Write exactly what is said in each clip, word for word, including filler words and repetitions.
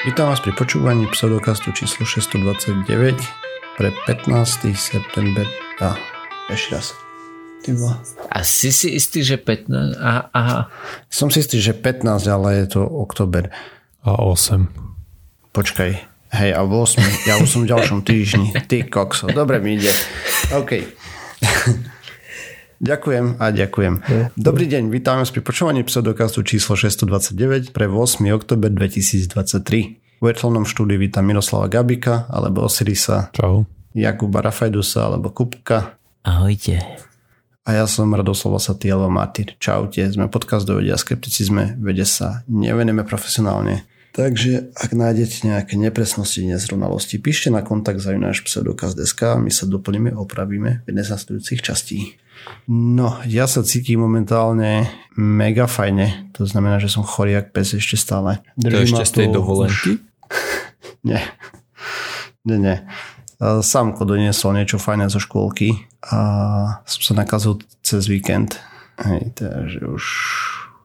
Vítam vás pri počúvaní pseudokastu číslo šesťstodvadsaťdeväť pre pätnásteho septembra. Á, ešte raz. Ty bola. A si si istý, že pätnásť? Aha, aha. Som si istý, že pätnásť, ale je to október. A osem. Počkaj. Hej, a osem. Ja už som v ďalšom týždni. Ty kokso. Dobre mi ide. OK. Ďakujem a ďakujem. Dobrý deň, vítame vás pri počúvaní pseudokastu číslo šesťstodvadsaťdeväť pre ôsmeho október dvetisícdvadsaťtri. V virtuálnom štúdiu vítam Miroslava Gabika alebo Osirisa. Čau. Jakuba Rafajdusa alebo Kupka. Ahojte. A ja som Radoslava Satielova Martyr. Čaute, sme podcast do vedia, skepticizme, vede sa neveneme profesionálne. Takže ak nájdete nejaké nepresnosti, nezrovnalosti, píšte na kontakt zavináč pseudokaz bodka es ká a my sa doplníme, opravíme v jednej z nasledujúcich častí. No, ja sa cítim momentálne mega fajne. To znamená, že som chorý jak pes ešte stále. Drží to ešte z tej dovolenky? Nie. Nie, nie. Sámko doniesol niečo fajné zo škôlky a som sa nakazil cez víkend. Hej, takže už,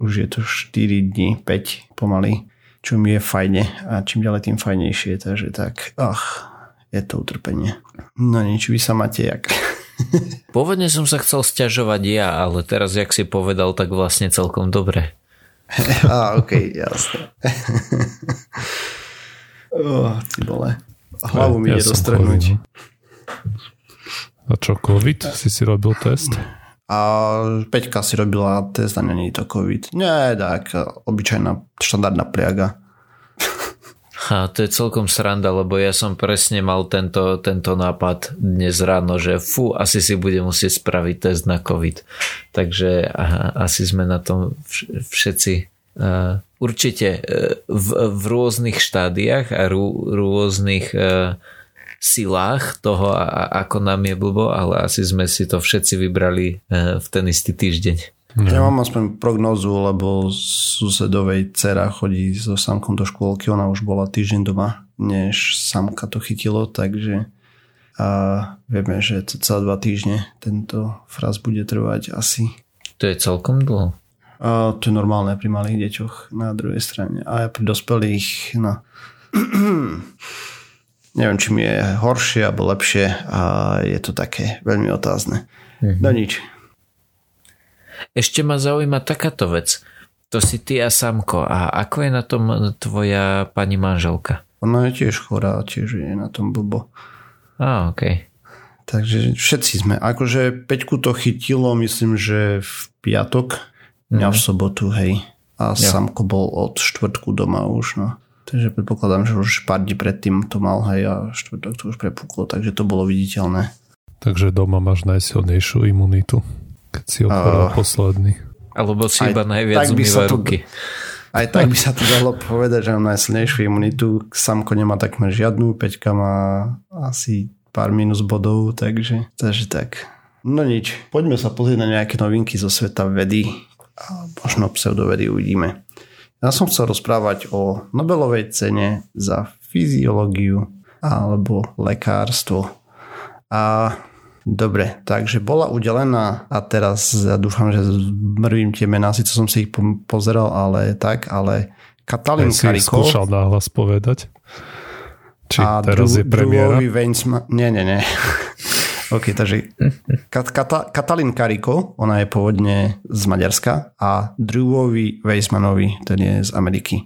už je to štyri dni, päť pomaly. Čo mi je fajne a čím ďalej tým fajnejšie, takže tak, ach, je to utrpenie. No nič, vy sa máte jak. Pôvodne som sa chcel sťažovať ja, ale teraz, jak si povedal, tak vlastne celkom dobre. Á, okej, jasne. oh, ty bole. Hlavu mi ja ide dostrhnúť. A čo, COVID? Si si robil test? A Peťka si robila test a nie je to COVID. Nie, tak obyčajná štandardná pliaga. Ha, to je celkom sranda, lebo ja som presne mal tento, tento nápad dnes ráno, že fú, asi si budem musieť spraviť test na COVID. Takže aha, asi sme na tom všetci uh, určite uh, v, v rôznych štádiách a rú, rôznych uh, silách toho, ako nám je blbo, ale asi sme si to všetci vybrali v ten istý týždeň. Ja mám aspoň prognózu, lebo susedovej dcera chodí so samkom do škôlky, ona už bola týždeň doma, než samka to chytilo, takže a vieme, že to celé dva týždne tento fraz bude trvať asi. To je celkom dlho. A to je normálne pri malých deťoch na druhej strane. A pri dospelých na... Neviem, či mi je horšie alebo lepšie a je to také veľmi otázne. Mhm. No nič. Ešte ma zaujíma takáto vec. To si ty a Samko. A ako je na tom tvoja pani manželka? Ona je tiež chorá, tiež je na tom blbo. Á, okej. Okay. Takže všetci sme. Akože Peťku to chytilo, myslím, že v piatok, mňa mhm. v sobotu, hej. A ja. Samko bol od štvrtku doma už, no. Takže predpokladám, že už pár dní predtým to mal, hej, a štvrtok to už prepuklo, takže to bolo viditeľné. Takže doma máš najsilnejšiu imunitu, keď si odporal uh, posledný. Alebo si aj, iba najviac umýva ruky. Aj tak by sa to dalo povedať, že mám najsilnejšiu imunitu. Samko nemá takmer žiadnu, Peťka má asi pár minus bodov, takže, takže tak. No nič, poďme sa pozrieť na nejaké novinky zo sveta vedy a možno pseudovedy uvidíme. Ja som chcel rozprávať o Nobelovej cene za fyziológiu alebo lekárstvo. A dobre, takže bola udelená a teraz ja dúfam, že mrvím tie mená, síce som si ich pozeral, ale tak, ale Katalin Karikov. Ja si skúšal náhlas povedať. Či a teraz dru- je premiéra? Weinsma- nie, nie, nie. OK, takže Kat- Kata- Katalin Karikov, ona je pôvodne z Maďarska a Drewovi Weissmanovi, ten je z Ameriky.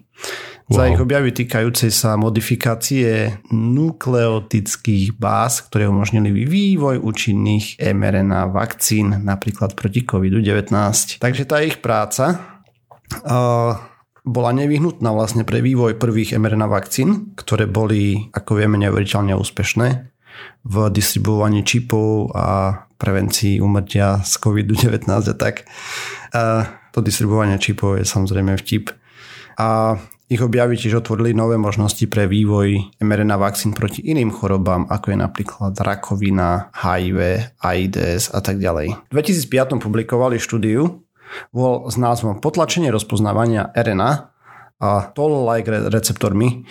Wow. Za ich objavy týkajúcej sa modifikácie nukleotických báz, ktoré umožnili vývoj účinných em er en á vakcín, napríklad proti kovidu devätnásť. Takže tá ich práca uh, bola nevyhnutná vlastne pre vývoj prvých em er en á vakcín, ktoré boli, ako vieme, neuveriteľne úspešné v distribuovaní čipov a prevencii úmrtia z kovidu devätnásť a tak. A to distribuovanie čipov je samozrejme vtip. A ich objavy tiež otvorili nové možnosti pre vývoj em er en á vakcín proti iným chorobám, ako je napríklad rakovina, há í vé, AIDS a tak ďalej. V dvetisícpäť publikovali štúdiu s názvom Potlačenie rozpoznávania er en á a toll-like receptormi,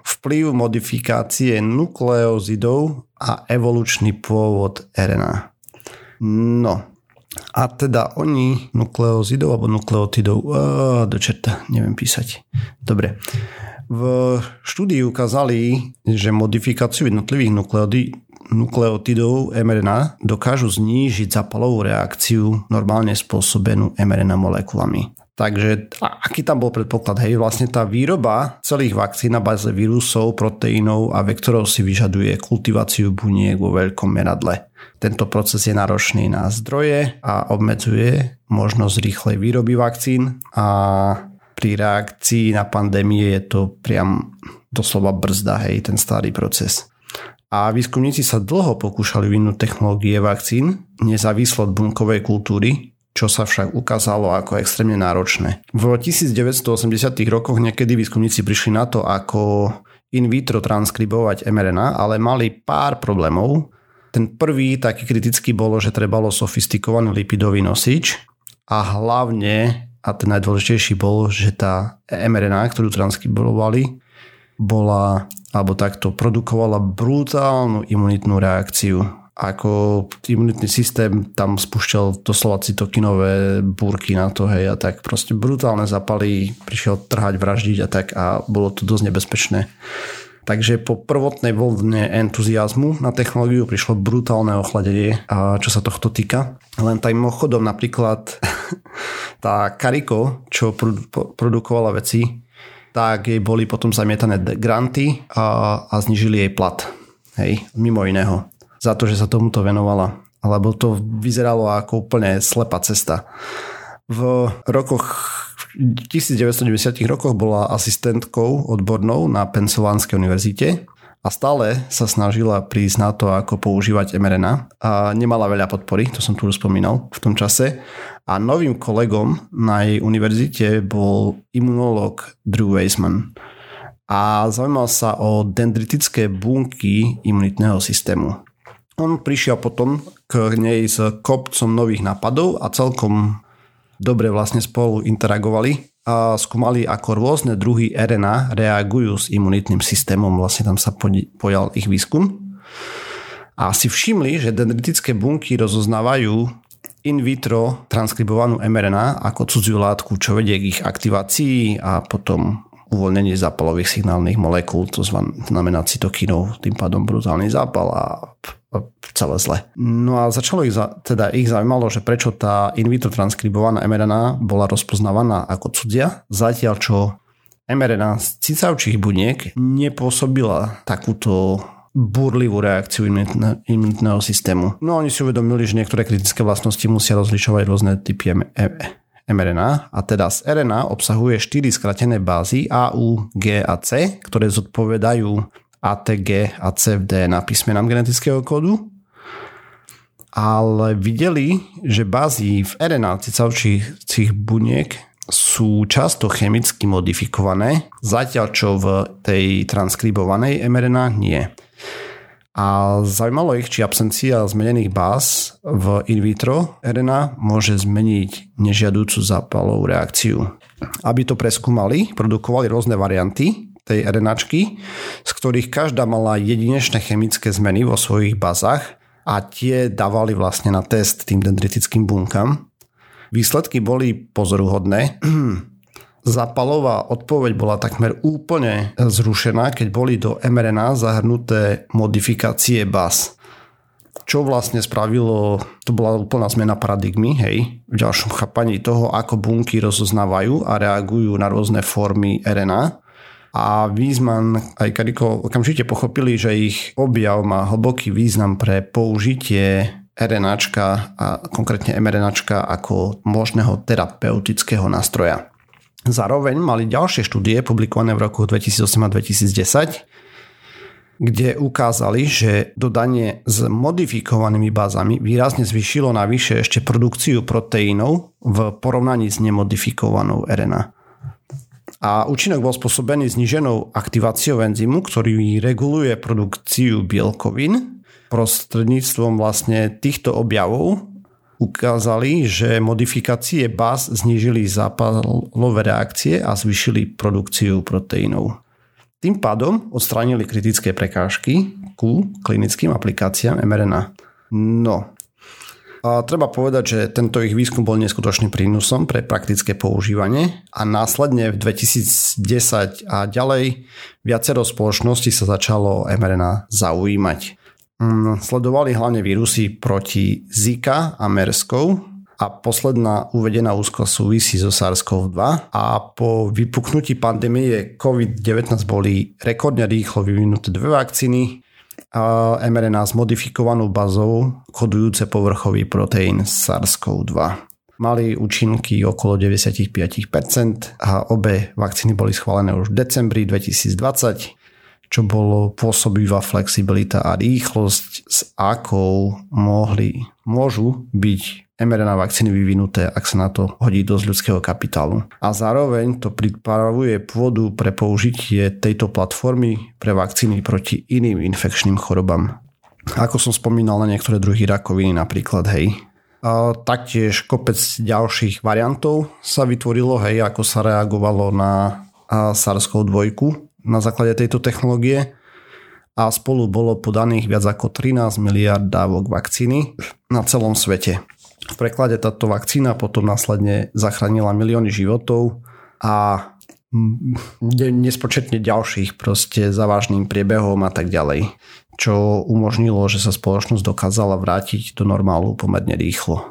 vplyv modifikácie nukleozidov a evolučný pôvod er en á. No, a teda oni nukleozidov alebo nukleotidov, oh, do čerta, neviem písať. Dobre. V štúdiu ukázali, že modifikáciu jednotlivých nukleotidov em er en á dokážu znížiť zapalovú reakciu normálne spôsobenú em er en á molekulami. Takže aký tam bol predpoklad? Hej, vlastne tá výroba celých vakcín na báze vírusov, proteínov a vektorov si vyžaduje kultiváciu buniek vo veľkom meradle. Tento proces je náročný na zdroje a obmedzuje možnosť rýchlej výroby vakcín a pri reakcii na pandémie je to priam doslova brzda, hej, ten starý proces. A výskumníci sa dlho pokúšali vynúť technológie vakcín nezávislo od bunkovej kultúry, čo sa však ukázalo ako extrémne náročné. V devätnásťstoosemdesiatych rokoch niekedy výskumníci prišli na to, ako in vitro transkribovať em er en á, ale mali pár problémov. Ten prvý taký kritický bolo, že trebalo sofistikovaný lipidový nosič a hlavne... A ten najdôležitejší bol, že tá em er en á, ktorú transkribovali, bola, alebo takto produkovala brutálnu imunitnú reakciu. Ako imunitný systém tam spúšťal doslova cytokinové búrky na to, hej, a tak proste brutálne zapaly, prišiel trhať, vraždiť a tak a bolo to dosť nebezpečné. Takže po prvotnej vlne entuziazmu na technológiu prišlo brutálne ochladenie, čo sa tohto týka. Len tajmým chodom napríklad tá Kariko, čo produkovala veci, tak jej boli potom zamietané granty a, a znižili jej plat. Hej, mimo iného. Za to, že sa tomuto venovala. Lebo to vyzeralo ako úplne slepá cesta. V rokoch V devätnásťstodeväťdesiatych rokoch bola asistentkou odbornou na Pensylvánskej univerzite a stále sa snažila prísť na to, ako používať em er en á. A nemala veľa podpory, to som tu už spomínal v tom čase. A novým kolegom na jej univerzite bol imunológ Drew Weissman. A zaujímal sa o dendritické bunky imunitného systému. On prišiel potom k nej s kopcom nových nápadov a celkom dobre vlastne spolu interagovali a skúmali, ako rôzne druhy er en á reagujú s imunitným systémom. Vlastne tam sa pojal ich výskum. A si všimli, že dendritické bunky rozoznávajú in vitro transkribovanú em er en á ako cudziu látku, čo vedie k ich aktivácii a potom uvoľnenie zápalových signálnych molekúl, to znamená cytokinov, tým pádom brutálny zápal a celé zle. No a začalo ich, teda ich zaujímalo, že prečo tá in vitro transkribovaná em er en á bola rozpoznávaná ako cudzia, zatiaľ čo em er en á z cicavčích buniek nepôsobila takúto búrlivú reakciu imunitného systému. No oni si uvedomili, že niektoré kritické vlastnosti musia rozlišovať rôzne typy em er en á. em er en á a teda z er en á obsahuje štyri skratené bázy A, U, G a C, ktoré zodpovedajú A T G a C v dé en á písmenám genetického kódu. Ale videli, že bázy v er en á cicavčích buniek sú často chemicky modifikované, zatiaľ čo v tej transkribovanej em er en á nie. A zaujímalo ich, či absencia zmenených báz v in vitro er en á môže zmeniť nežiadúcu zápalovú reakciu. Aby to preskúmali, produkovali rôzne varianty tej RNAčky, z ktorých každá mala jedinečné chemické zmeny vo svojich bázach a tie dávali vlastne na test tým dendritickým bunkám. Výsledky boli pozoruhodné. Zápalová odpoveď bola takmer úplne zrušená, keď boli do em er en á zahrnuté modifikácie báz. Čo vlastne spravilo, to bola úplná zmena paradigmy, hej, v ďalšom chápaní toho, ako bunky rozoznávajú a reagujú na rôzne formy er en á. A Weissman aj Kariko okamžite pochopili, že ich objav má hlboký význam pre použitie RNAčka a konkrétne em er en áčka ako možného terapeutického nástroja. Zároveň mali ďalšie štúdie publikované v roku dvetisícosem a dvetisícdesať, kde ukázali, že dodanie s modifikovanými bázami výrazne zvýšilo navyše ešte produkciu proteínov v porovnaní s nemodifikovanou er en á. A účinok bol spôsobený zníženou aktiváciou enzymu, ktorý reguluje produkciu bielkovín. Prostredníctvom vlastne týchto objavov ukázali, že modifikácie báz znížili zápalové reakcie a zvýšili produkciu proteínov. Tým pádom odstránili kritické prekážky ku klinickým aplikáciám em er en á. No, A treba povedať, že tento ich výskum bol neskutočným prínosom pre praktické používanie a následne v dvetisícdesať a ďalej viacero spoločností sa začalo em er en á zaujímať. Sledovali hlavne vírusy proti Zika a MERS-kov a posledná uvedená úzko súvisí so SARS-kov dva a po vypuknutí pandémie kovid devätnásť boli rekordne rýchlo vyvinuté dve vakcíny a em er en á s modifikovanou bazou kodujúce povrchový proteín SARS-kov dva. Mali účinky okolo deväťdesiatpäť percent a obe vakcíny boli schválené už v decembri dvetisícdvadsať, čo bolo pôsobivá flexibilita a rýchlosť, s akou mohli, môžu byť em er en á vakcíny vyvinuté, ak sa na to hodí dosť ľudského kapitálu. A zároveň to pripravuje pôdu pre použitie tejto platformy pre vakcíny proti iným infekčným chorobám. Ako som spomínal, na niektoré druhy rakoviny napríklad, hej. A taktiež kopec ďalších variantov sa vytvorilo, hej, ako sa reagovalo na SARS-kov dva na základe tejto technológie. A spolu bolo podaných viac ako trinásť miliárd dávok vakcíny na celom svete. V preklade táto vakcína potom následne zachránila milióny životov a nespočetne ďalších proste závažným priebehom a tak ďalej, čo umožnilo, že sa spoločnosť dokázala vrátiť do normálu pomerne rýchlo.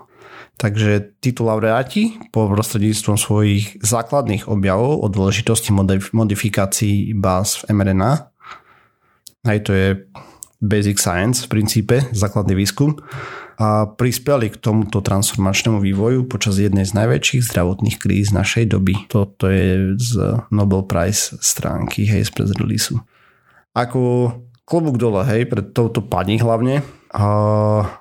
Takže títo laureáti po prostredníctvom svojich základných objavov o dôležitosti modifikácií báz v em er en á, aj to je basic science v princípe, základný výskum, a prispeli k tomuto transformačnému vývoju počas jednej z najväčších zdravotných kríz našej doby. Toto je z Nobel Prize stránky, hej, z press release-u. Ako klobúk dole, hej, pred touto pani hlavne. A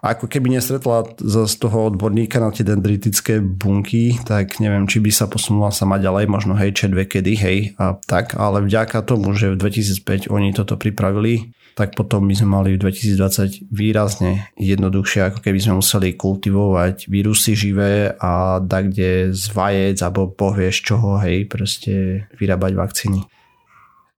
ako keby nestretla z toho odborníka na tie dendritické bunky, tak neviem, či by sa posunula sama ďalej, možno hej, či dve kedy, hej, a tak. Ale vďaka tomu, že v dvetisícpäť oni toto pripravili, tak potom by sme mali v dvetisícdvadsať výrazne jednoduchšie, ako keby sme museli kultivovať vírusy živé a dakde z vajec, alebo povieš čoho, hej, proste vyrábať vakcíny.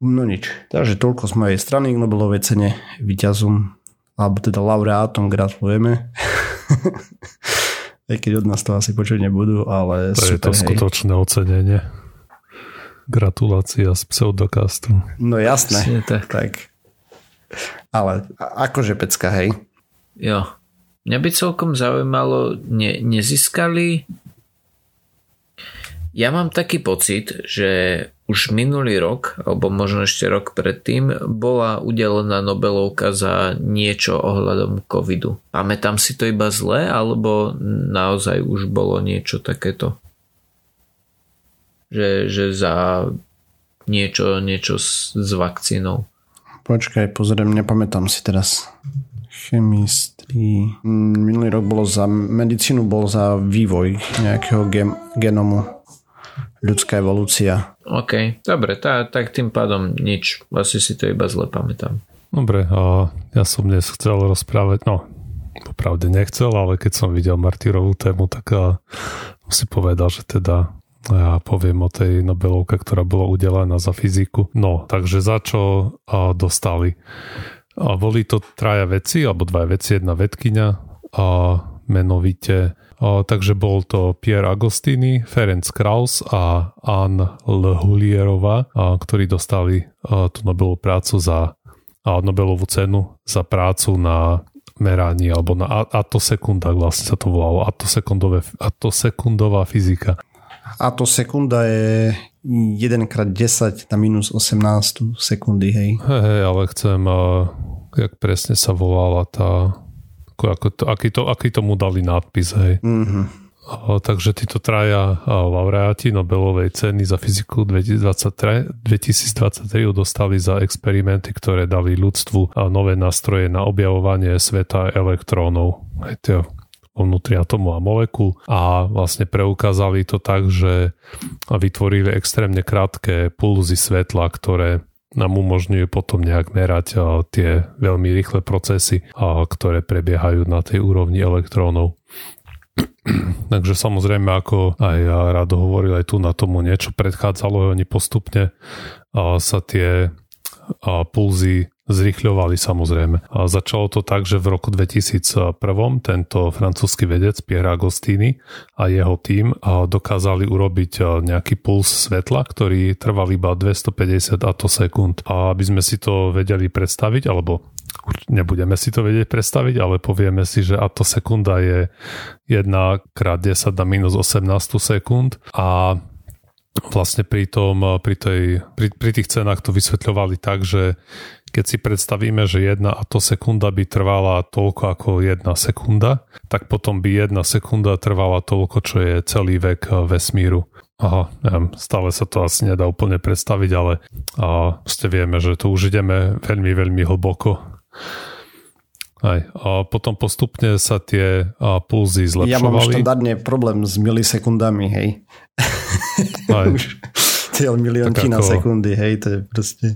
No nič. Takže toľko z mojej strany k Nobelovej cene víťazom, alebo teda laureátom gratulujeme. Aj keď od nás to asi počuť nebudú, ale to super. To je to, hej. Skutočné ocenenie. Gratulácia z pseudokastu. No jasné. Tak. tak. Ale akože pecka, hej. Jo. Mňa by celkom zaujímalo, ne, nezískali... Ja mám taký pocit, že už minulý rok, alebo možno ešte rok predtým, bola udelená Nobelovka za niečo ohľadom covidu. Pamätám si to iba zle, alebo naozaj už bolo niečo takéto? Že, že za niečo, niečo s, s vakcínou. Počkaj, pozriem, nepamätám si teraz. Chemistry. Minulý rok bolo za medicínu, bol za vývoj nejakého gen- genomu. Ľudská evolúcia. OK, dobre, tá, tak tým pádom nič. Vlastne si to iba zle pamätám. Dobre, a ja som dnes chcel rozprávať, no, popravde nechcel, ale keď som videl Martyrovú tému, tak a, si povedal, že teda ja poviem o tej Nobelovke, ktorá bola udelená za fyziku. No, takže za čo a, dostali? A, boli to traja veci, alebo dvaja veci, jedna vedkyňa a menovite... O, takže bol to Pierre Agostini, Ferenc Krauss a Anne Le Houlierová, a, ktorí dostali a, tú Nobelovú prácu za a, Nobelovú cenu za prácu na meranie alebo na atosekundách, vlastne sa to volalo, atosekundové, atosekundová fyzika. Atosekunda je jeden krát desať na mínus osemnásť sekundy, hej. Hej, hej, ale chcem, a, jak presne sa volala tá... Ako to, aký, to, aký tomu dali nadpis, hej. Mm-hmm. O, takže títo traja laureáti Nobelovej ceny za fyziku dvetisícdvadsaťtri, dvetisícdvadsaťtri dostali za experimenty, ktoré dali ľudstvu nové nástroje na objavovanie sveta elektrónov. Hej, to vnútri atomu a molekúl a vlastne preukázali to tak, že vytvorili extrémne krátke pulzy svetla, ktoré nám umožňuje potom nejak merať a, tie veľmi rýchle procesy, a, ktoré prebiehajú na tej úrovni elektrónov. Takže samozrejme, ako aj ja Rado hovoril, aj tu na tomu niečo predchádzalo, oni postupne a, sa tie a, pulzy zrýchľovali samozrejme. A začalo to tak, že v roku dvetisícjeden tento francúzsky vedec Pierre Agostini a jeho tím dokázali urobiť nejaký puls svetla, ktorý trval iba dvestopäťdesiat atosekúnd. A aby sme si to vedeli predstaviť, alebo nebudeme si to vedieť predstaviť, ale povieme si, že atosekunda je jeden krát desať na minus osemnásť sekúnd a vlastne pri, tom, pri, tej, pri, pri tých cenách to vysvetľovali tak, že keď si predstavíme, že jedna atosekunda by trvala toľko ako jedna sekunda, tak potom by jedna sekunda trvala toľko, čo je celý vek vesmíru. Aha, neviem, stále sa to asi nedá úplne predstaviť, ale a, ste vieme, že tu už ideme veľmi, veľmi hlboko. Aj. A potom postupne sa tie a, pulzy zlepšovali. Ja mám štandardne problém s milisekundami, hej. Aj. Už tie milionky na sekundy, hej, to je proste...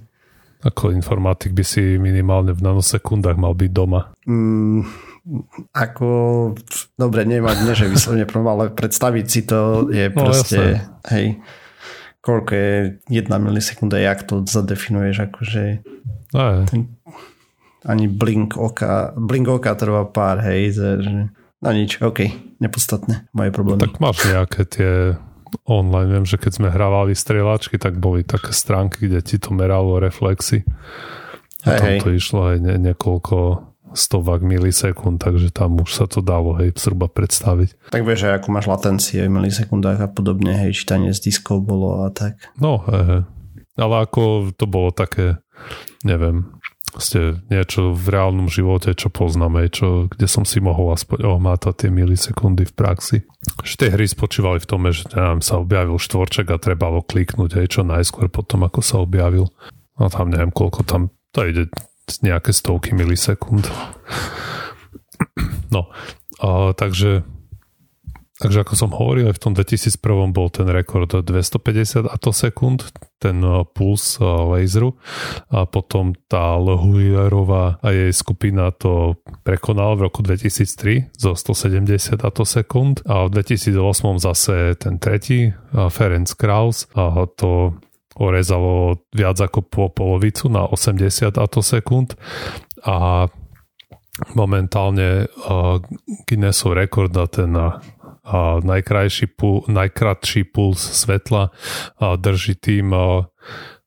Ako informatik by si minimálne v nanosekundách mal byť doma. Mm, ako... Dobre, nemať dne, že vyslovne problém, ale predstaviť si to je proste... No, hej, koľko je jedna milisekunda, jak to zadefinuješ, akože... Ten, ani blink oka... Blink oka trvá pár, hej, že... No nič, okej, okay, nepodstatné, moje problémy. No, tak máš nejaké tie... online. Viem, že keď sme hrávali strieľačky, tak boli také stránky, kde ti to meralo reflexy. A hej, tam to hej. išlo aj ne, niekoľko stovák milisekúnd, takže tam už sa to dalo hej, zhruba predstaviť. Tak vieš, ako máš latencie v milisekundách a podobne, hej, čítanie z diskov bolo a tak. No, hej, hej. Ale ako to bolo také, neviem, ste niečo v reálnom živote, čo poznáme, čo, kde som si mohol aspoň ohmátať tie milisekundy v praxi. Tie hry spočívali v tom, že neviem, sa objavil štvorček a trebalo kliknúť aj čo najskôr potom, ako sa objavil. No tam neviem, koľko tam, to ide nejaké stovky milisekúnd. No, a, takže... Takže ako som hovoril, aj v tom dvetisícjeden bol ten rekord dvestopäťdesiat atosekúnd, ten puls laseru a potom tá Lehouillerová a jej skupina to prekonala v roku dvetisíctri zo stosedemdesiat atosekúnd a v dvetisícosem zase ten tretí, Ferenc Krauss, a to orezalo viac ako po polovicu na osemdesiat atosekúnd a momentálne Guinnessov rekord na ten a najkrajší, najkratší puls svetla drží tým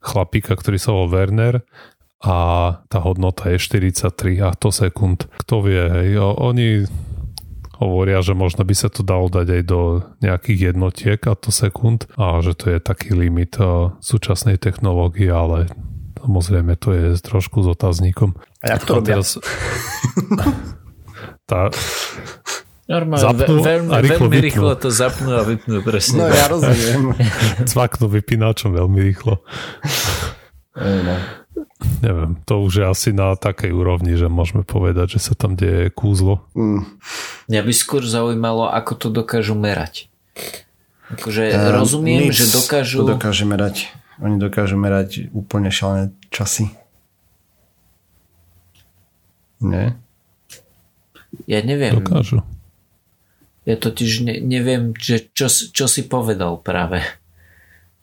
chlapíka, ktorý sa volá Werner a tá hodnota je štyridsaťtri atosekúnd. Kto vie, hej, oni hovoria, že možno by sa to dalo dať aj do nejakých jednotiek atosekúnd a že to je taký limit súčasnej technológie, ale samozrejme to je trošku s otáznikom. A jak to robia? Teraz... tá... Normálne, zapnú, veľmi, rýchlo, veľmi rýchlo to zapnú a vypnú, presne. No tak. Ja rozumiem. Cvaknú vypínačom veľmi rýchlo. No. Neviem, to už je asi na takej úrovni, že môžeme povedať, že sa tam deje kúzlo. Mm. Mňa by skôr zaujímalo, ako to dokážu merať. Akože uh, rozumiem, nic, že dokážu... To dokáže merať. Oni dokážu merať úplne šialené časy. Nie? Ja neviem. Dokážu. Ja totiž ne, neviem, že čo, čo si povedal práve.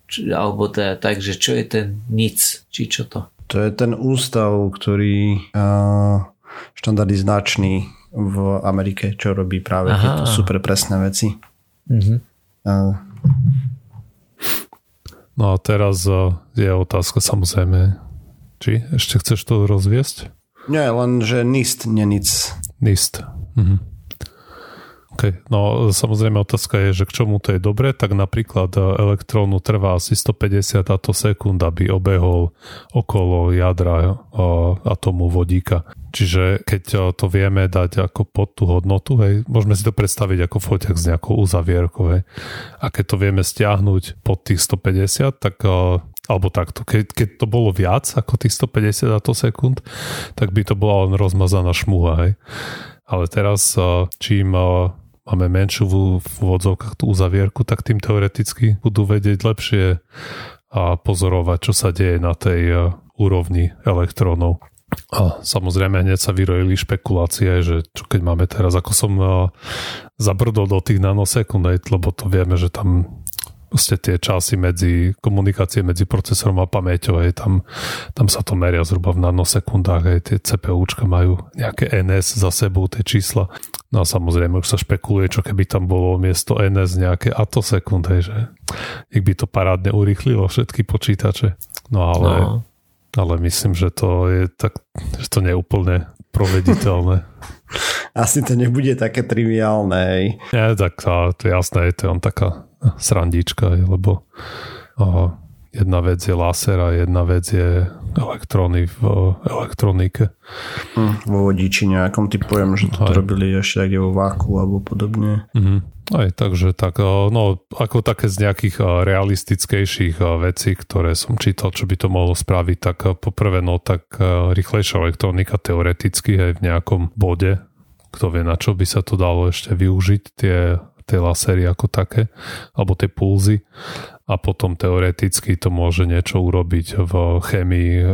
Či, alebo teda tak, že čo je ten nic, či čo to? To je ten ústav, ktorý uh, štandard je značný v Amerike, čo robí práve tieto super presné veci. Uh-huh. Uh. No a teraz uh, je otázka samozrejme, či ešte chceš to rozviesť? Nie, len že nist, nie nic. Nist, mhm. Okay. No samozrejme otázka je, že k čomu to je dobre, tak napríklad elektrónu trvá asi stopäťdesiat atosekúnd, aby obehol okolo jadra atomu vodíka. Čiže keď to vieme dať ako pod tú hodnotu, hej, môžeme si to predstaviť ako foťak s nejakou uzavierkou. Hej. A keď to vieme stiahnuť pod tých stopäťdesiat, tak... alebo takto, keď, keď to bolo viac ako tých stopäťdesiat atosekúnd, tak by to bola len rozmazaná šmuha. Hej. Ale teraz, čím máme menšiu v úvodzovkách tú uzavierku, tak tým teoreticky budú vedieť lepšie a pozorovať, čo sa deje na tej úrovni elektrónov. A samozrejme hneď sa vyrojili špekulácie, že čo keď máme teraz, ako som zabrdol do tých nanosekúnd, lebo to vieme, že tam proste tie časy medzi komunikácie medzi procesorom a pamäťou, hej, tam, tam sa to meria zhruba v nanosekundách, hej, tie CPUčka majú nejaké en es za sebou, tie čísla. No a samozrejme už sa špekuluje, čo keby tam bolo miesto en es nejaké atosekund, hej, že ich by to parádne urýchlilo všetky počítače. No ale, no. ale myslím, že to je tak, že to nie je úplne provediteľné. Asi to nebude také triviálne, hej. Nie, tak to je jasné, to je on taká srandička, lebo uh, jedna vec je laser a jedna vec je elektróny v uh, elektronike. Mm, vo vodiči nejakom typujem, že to aj robili ešte kde vo váku alebo podobne. Mm-hmm. Aj, takže tak, uh, no ako také z nejakých uh, realistickejších uh, vecí, ktoré som čítal, čo by to mohlo spraviť, tak uh, poprvé, no tak uh, rýchlejšia elektronika teoreticky aj v nejakom bode. Kto vie, na čo by sa to dalo ešte využiť, tie tie lasery ako také, alebo tie pulzy, a potom teoreticky to môže niečo urobiť v chémii,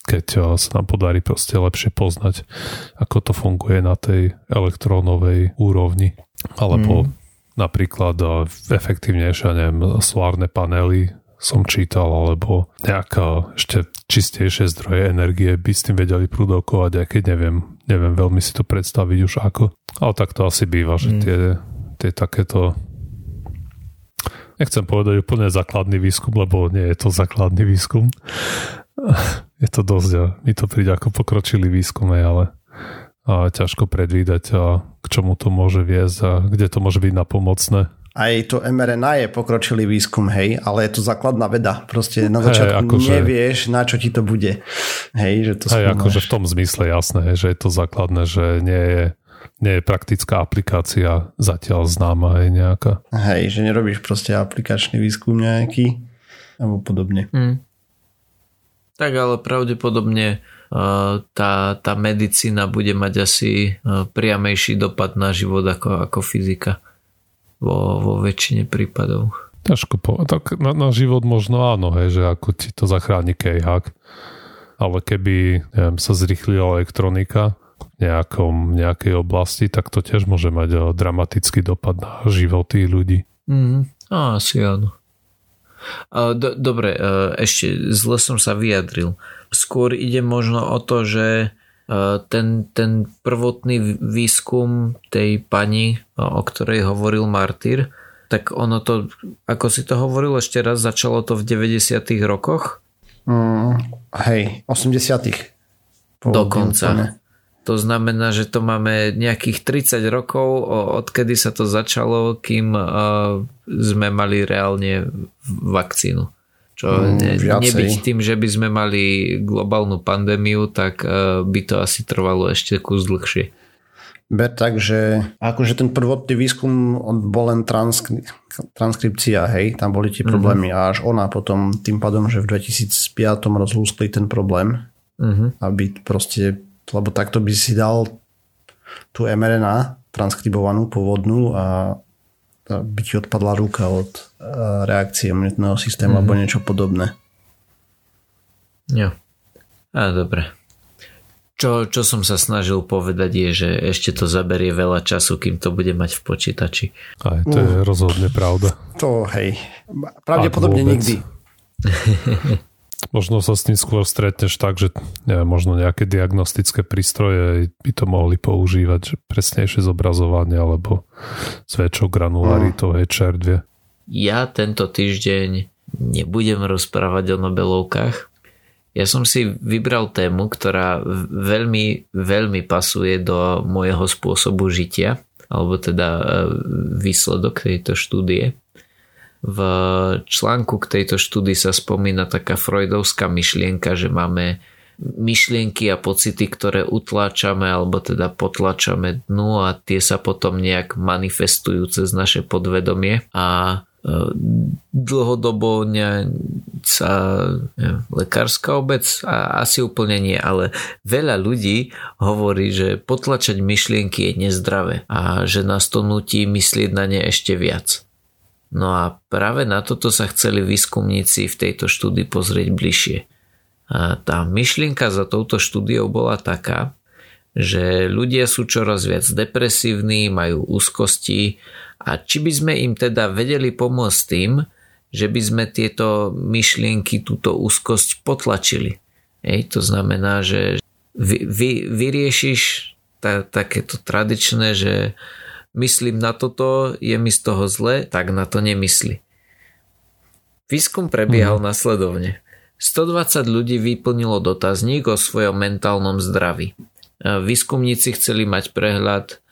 keď sa nám podarí proste lepšie poznať, ako to funguje na tej elektrónovej úrovni. Alebo mm. napríklad efektívnejšie, neviem, solárne panely som čítal, alebo nejaká ešte čistejšie zdroje energie by s tým vedeli produkovať, aj keď neviem, neviem veľmi si to predstaviť už ako. Ale tak to asi býva, že mm. tie je takéto, nechcem povedať úplne základný výskum, lebo nie je to základný výskum. Je to dosť, mi to príde ako pokročilý výskum, ale a ťažko predvídať, a k čomu to môže viesť a kde to môže byť napomocné. Aj to em er en á je pokročilý výskum, hej, ale je to základná veda. Proste na začiatku hej, akože, nevieš, na čo ti to bude. Hej, že to hej, akože v tom zmysle jasné, že je to základné, že nie je nie je praktická aplikácia zatiaľ známa aj nejaká. Hej, že nerobíš proste aplikačný výskum nejaký alebo podobne. Mm. Tak ale pravdepodobne uh, tá, tá medicína bude mať asi uh, priamejší dopad na život ako, ako fyzika vo, vo väčšine prípadov. Ťažko povedať. Tak na, na život možno áno, hej, že ako ti to zachráni kejhák. Ale keby neviem, sa zrýchlila elektronika nejakom, nejakej oblasti, tak to tiež môže mať dramatický dopad na životy ľudí. Mm, asi áno. Do, dobre, ešte zle som sa vyjadril. Skôr ide možno o to, že ten, ten prvotný výskum tej pani, o ktorej hovoril Martyr, tak ono to, ako si to hovoril ešte raz, začalo to v deväťdesiatych rokoch? Mm, hej, osemdesiatych. Dokonca. To znamená, že to máme nejakých tridsať rokov, odkedy sa to začalo, kým sme mali reálne vakcínu. Čo ne, nebyť tým, že by sme mali globálnu pandémiu, tak by to asi trvalo ešte kus dlhšie. Ber tak, že akože ten prvotný výskum bol len transkri- transkripcia, hej, tam boli tie problémy mm-hmm. a až ona potom tým pádom, že v dvetisícpäť rozlúskli ten problém, mm-hmm. aby proste lebo takto by si dal tú em er en á transkribovanú pôvodnú a by ti odpadla ruka od reakcie imunitného systému mm-hmm. alebo niečo podobné. Jo. Á, dobre. Čo, čo som sa snažil povedať je, že ešte to zaberie veľa času, kým to bude mať v počítači. Aj, to uh, je rozhodne pravda. To hej. Pravdepodobne nikdy. Možno sa s tým skôr stretneš tak, že neviem, možno nejaké diagnostické prístroje by to mohli používať, že presnejšie zobrazovanie alebo s väčšou granularitou, hej, červie. Ja tento týždeň nebudem rozprávať o Nobelovkách. Ja som si vybral tému, ktorá veľmi, veľmi pasuje do môjho spôsobu žitia, alebo teda výsledok tejto štúdie. V článku k tejto štúdii sa spomína taká freudovská myšlienka, že máme myšlienky a pocity, ktoré utláčame alebo teda potláčame dnu a tie sa potom nejak manifestujú cez naše podvedomie a dlhodobo ne, sa ne, lekárska obec a asi úplne nie, ale veľa ľudí hovorí, že potlačať myšlienky je nezdravé a že nás to nutí myslieť na ne ešte viac. No a práve na toto sa chceli výskumníci v tejto štúdii pozrieť bližšie. A tá myšlienka za touto štúdiou bola taká, že ľudia sú čoraz viac depresívni, majú úzkosti a či by sme im teda vedeli pomôcť tým, že by sme tieto myšlienky, túto úzkosť potlačili. Ej, to znamená, že vy, vy, vyriešiš tá, takéto tradičné, že myslím na toto, je mi z toho zle, tak na to nemysli. Výskum prebiehal mm. nasledovne. stodvadsať ľudí vyplnilo dotazník o svojom mentálnom zdraví. Výskumníci chceli mať prehľad,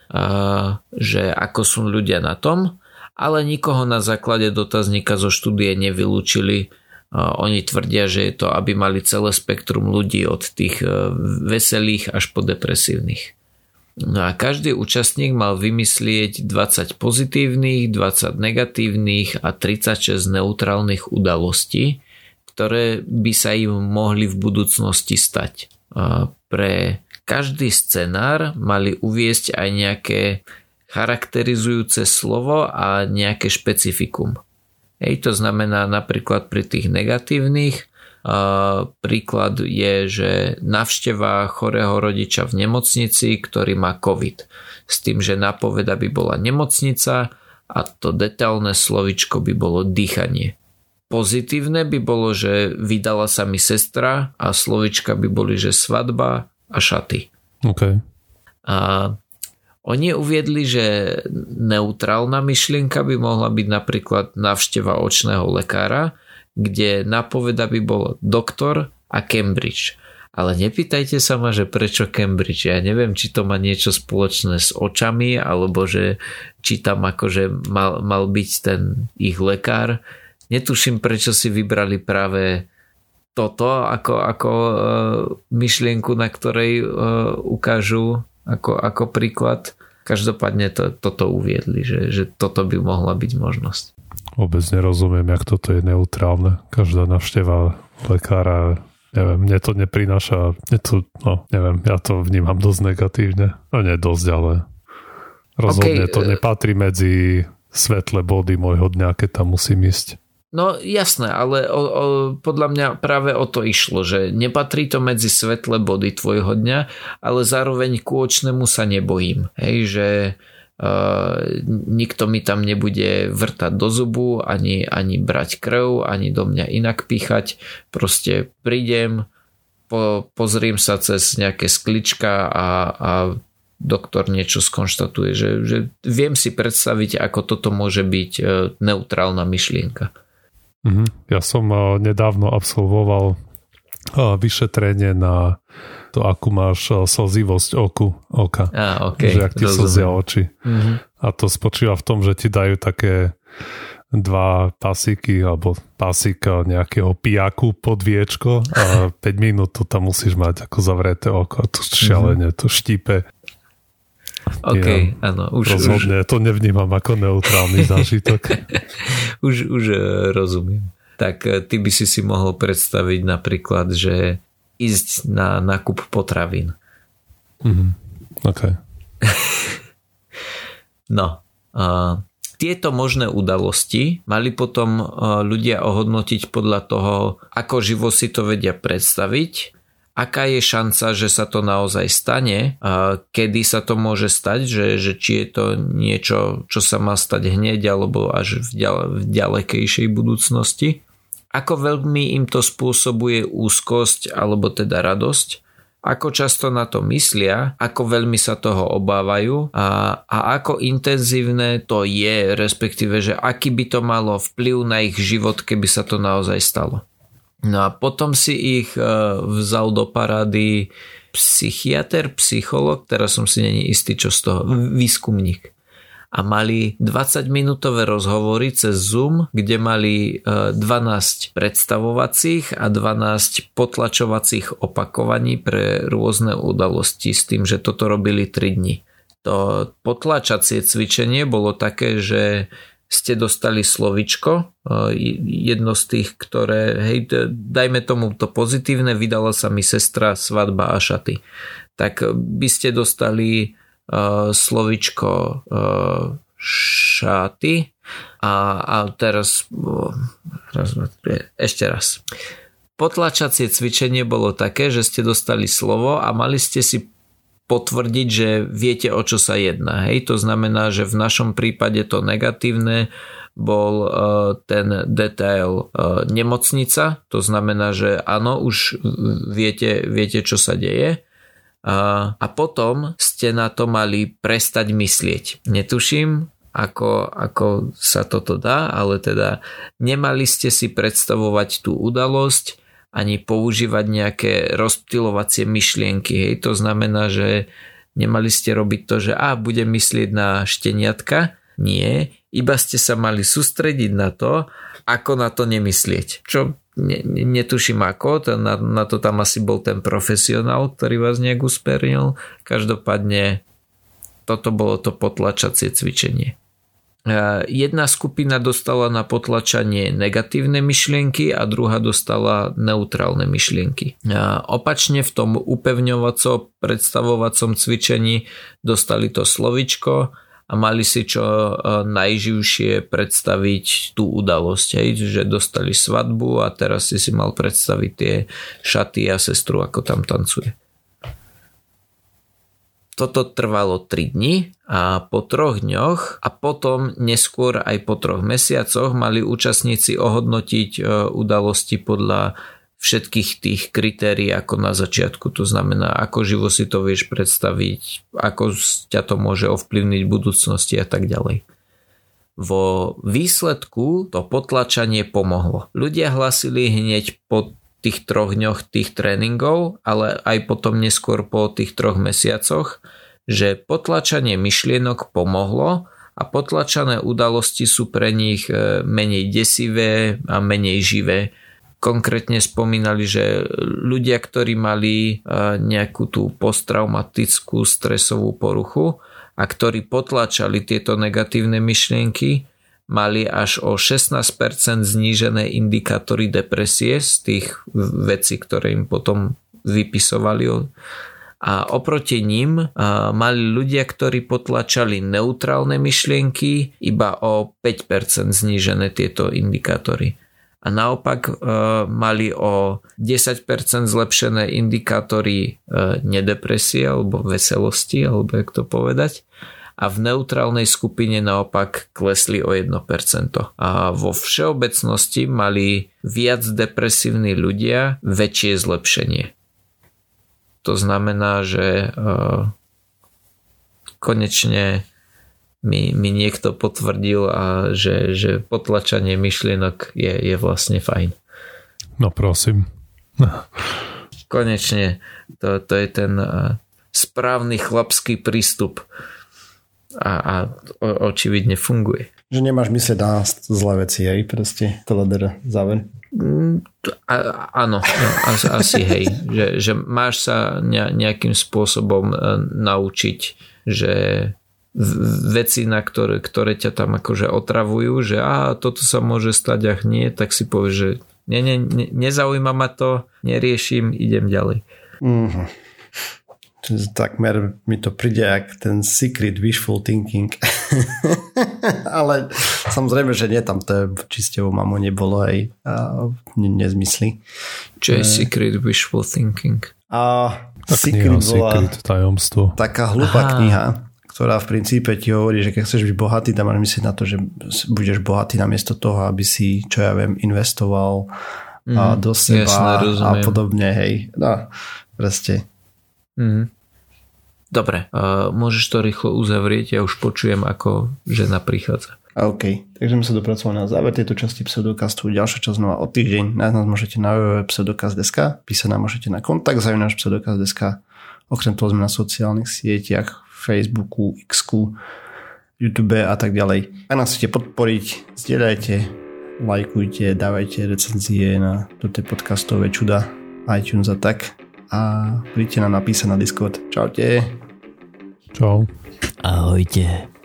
že ako sú ľudia na tom, ale nikoho na základe dotazníka zo štúdie nevylúčili. Oni tvrdia, že je to, aby mali celé spektrum ľudí od tých veselých až po depresívnych. No a každý účastník mal vymyslieť dvadsať pozitívnych, dvadsať negatívnych a tridsaťšesť neutrálnych udalostí, ktoré by sa im mohli v budúcnosti stať. Pre každý scenár mali uviesť aj nejaké charakterizujúce slovo a nejaké špecifikum. Hej, to znamená napríklad pri tých negatívnych, uh, príklad je, že navšteva chorého rodiča v nemocnici, ktorý má COVID. S tým, že napoveda by bola nemocnica a to detailné slovičko by bolo dýchanie. Pozitívne by bolo, že vydala sa mi sestra a slovička by boli, že svadba a šaty. OK. A oni uviedli, že neutrálna myšlienka by mohla byť napríklad návšteva očného lekára, kde napoveda by bolo doktor a Cambridge. Ale nepýtajte sa ma, že prečo Cambridge. Ja neviem, či to má niečo spoločné s očami, alebo že či tam akože mal, mal byť ten ich lekár. Netuším, prečo si vybrali práve toto ako, ako uh, myšlienku, na ktorej uh, ukážu ako, ako príklad. Každopádne to, toto uviedli, že, že toto by mohla byť možnosť. Vôbec nerozumiem, jak toto je neutrálne. Každá návšteva lekára, neviem, mne to neprináša, mne to, no, neviem, ja to vnímam dosť negatívne. No nie dosť, ale rozhodne okay. To nepatrí medzi svetlé body môjho dňa, keď tam musím ísť. No jasné, ale o, o, podľa mňa práve o to išlo, že nepatrí to medzi svetlé body tvojho dňa, ale zároveň ku očnému sa nebojím. Hej, že uh, nikto mi tam nebude vrtať do zubu, ani, ani brať krv, ani do mňa inak píchať. Proste prídem, po, pozriem sa cez nejaké sklička a, a doktor niečo skonštatuje. Že, že viem si predstaviť, ako toto môže byť neutrálna myšlienka. Ja som nedávno absolvoval vyšetrenie na to, akú máš slzivosť oku, oka. Ah, okay. Že ak ti slzia oči. Mm-hmm. A to spočíva v tom, že ti dajú také dva pasíky alebo pasík nejakého pijaku pod viečko a päť minút to tam musíš mať ako zavreté oko. A to šialenie, to štípe. OK, ja, áno. Už, rozhodne, už. To nevnímam ako neutrálny zážitok. už, už rozumiem. Tak ty by si si mohol predstaviť napríklad, že ísť na nákup potravín. Mm-hmm. OK. No. Uh, tieto možné udalosti mali potom uh, ľudia ohodnotiť podľa toho, ako živo si to vedia predstaviť. Aká je šanca, že sa to naozaj stane? Kedy sa to môže stať? Že, že či je to niečo, čo sa má stať hneď alebo až v, ďale, v ďalekejšej budúcnosti? Ako veľmi im to spôsobuje úzkosť alebo teda radosť? Ako často na to myslia? Ako veľmi sa toho obávajú? A, a ako intenzívne to je, respektíve, že aký by to malo vplyv na ich život, keby sa to naozaj stalo? No a potom si ich vzal do parády psychiater, psycholog, teraz som si není istý, čo z toho, výskumník. A mali dvadsaťminútové rozhovory cez Zoom, kde mali dvanásť predstavovacích a dvanásť potlačovacích opakovaní pre rôzne udalosti s tým, že toto robili tri dni. To potlačacie cvičenie bolo také, že ste dostali slovičko, jedno z tých, ktoré, hej, dajme tomu to pozitívne, vydala sa mi sestra, svadba a šaty. Tak by ste dostali uh, slovičko uh, šaty a, a teraz uh, raz, ešte raz. Potlačacie cvičenie bolo také, že ste dostali slovo a mali ste si potvrdiť, že viete, o čo sa jedná. Hej? To znamená, že v našom prípade to negatívne bol ten detail nemocnica, to znamená, že áno, už viete, viete čo sa deje, a, a potom ste na to mali prestať myslieť. Netuším, ako, ako sa toto dá, ale teda nemali ste si predstavovať tú udalosť ani používať nejaké rozptylovacie myšlienky. Hej. To znamená, že nemali ste robiť to, že a, budem myslieť na šteniatka. Nie, iba ste sa mali sústrediť na to, ako na to nemyslieť. Čo ne, netuším ako, na, na to tam asi bol ten profesionál, ktorý vás nejak uspernil. Každopádne toto bolo to potlačacie cvičenie. Jedna skupina dostala na potlačanie negatívne myšlienky a druhá dostala neutrálne myšlienky. Opačne v tom upevňovaco predstavovacom cvičení dostali to slovičko a mali si čo najživšie predstaviť tú udalosť. Hej? Že dostali svadbu a teraz si si mal predstaviť tie šaty a sestru, ako tam tancuje. Toto trvalo tri dni a po troch dňoch a potom neskôr aj po troch mesiacoch mali účastníci ohodnotiť udalosti podľa všetkých tých kritérií ako na začiatku. To znamená, ako živo si to vieš predstaviť, ako ťa to môže ovplyvniť v budúcnosti a tak ďalej. Vo výsledku to potlačanie pomohlo. Ľudia hlásili hneď po tých troch dňoch tých tréningov, ale aj potom neskôr po tých troch mesiacoch, že potlačanie myšlienok pomohlo a potlačané udalosti sú pre nich menej desivé a menej živé. Konkrétne spomínali, že ľudia, ktorí mali nejakú tú posttraumatickú stresovú poruchu a ktorí potláčali tieto negatívne myšlienky, mali až o šestnásť percent znížené indikátory depresie z tých vecí, ktoré im potom vypisovali. A oproti ním mali ľudia, ktorí potlačali neutrálne myšlienky, iba o päť percent znížené tieto indikátory. A naopak e, mali o desať percent zlepšené indikátory e, nedepresie alebo veselosti, alebo jak to povedať. A v neutrálnej skupine naopak klesli o jedno percento. A vo všeobecnosti mali viac depresívni ľudia väčšie zlepšenie. To znamená, že e, konečne Mi, mi niekto potvrdil, a že, že potlačanie myšlienok je, je vlastne fajn. No prosím. Konečne. To, to je ten správny chlapský prístup a, a o, očividne funguje. Že nemáš myslieť na zlé veci, hej? Proste to teda záver. A, áno, asi, asi hej. Že, že máš sa nejakým spôsobom naučiť, že veci, na ktoré, ktoré ťa tam akože otravujú, že a toto sa môže stať, ach nie, tak si povieš, že ne, ne, ne, nezaujíma ma to, neriešim, idem ďalej. Mm-hmm. Takmer mi to príde jak ten secret wishful thinking. Ale samozrejme, že nie, tam to je čiste u mamu nebolo aj nezmysly. Čo je secret wishful thinking? A secret bola tajomstvo. Taká hlúpa kniha, ktorá v princípe ti hovorí, že keď chceš byť bohatý, tam máš myslieť na to, že budeš bohatý namiesto toho, aby si, čo ja viem, investoval mm, do seba, jasné, a podobne, hej. No, proste. Mm. Dobre, uh, môžeš to rýchlo uzavrieť, ja už počujem, ako žena prichádza. OK, takže sme sa dopracovali na záver tejto časti Pseudokastu. Ďalšia časť znova o týždeň. Nájsť nás môžete na www bodka pseudokast bodka es ká, písať nám môžete na kontakt za náš pseudokast bodka es ká. Okrem toho sme na sociálnych sieťach, Facebooku, X-ku, YouTube a tak ďalej. Ak nás chcete podporiť, zdieľajte, lajkujte, dávajte recenzie na toto podcastové čuda, iTunes a tak. A príďte nám napísať na Discord. Čaute. Čau. Ahojte.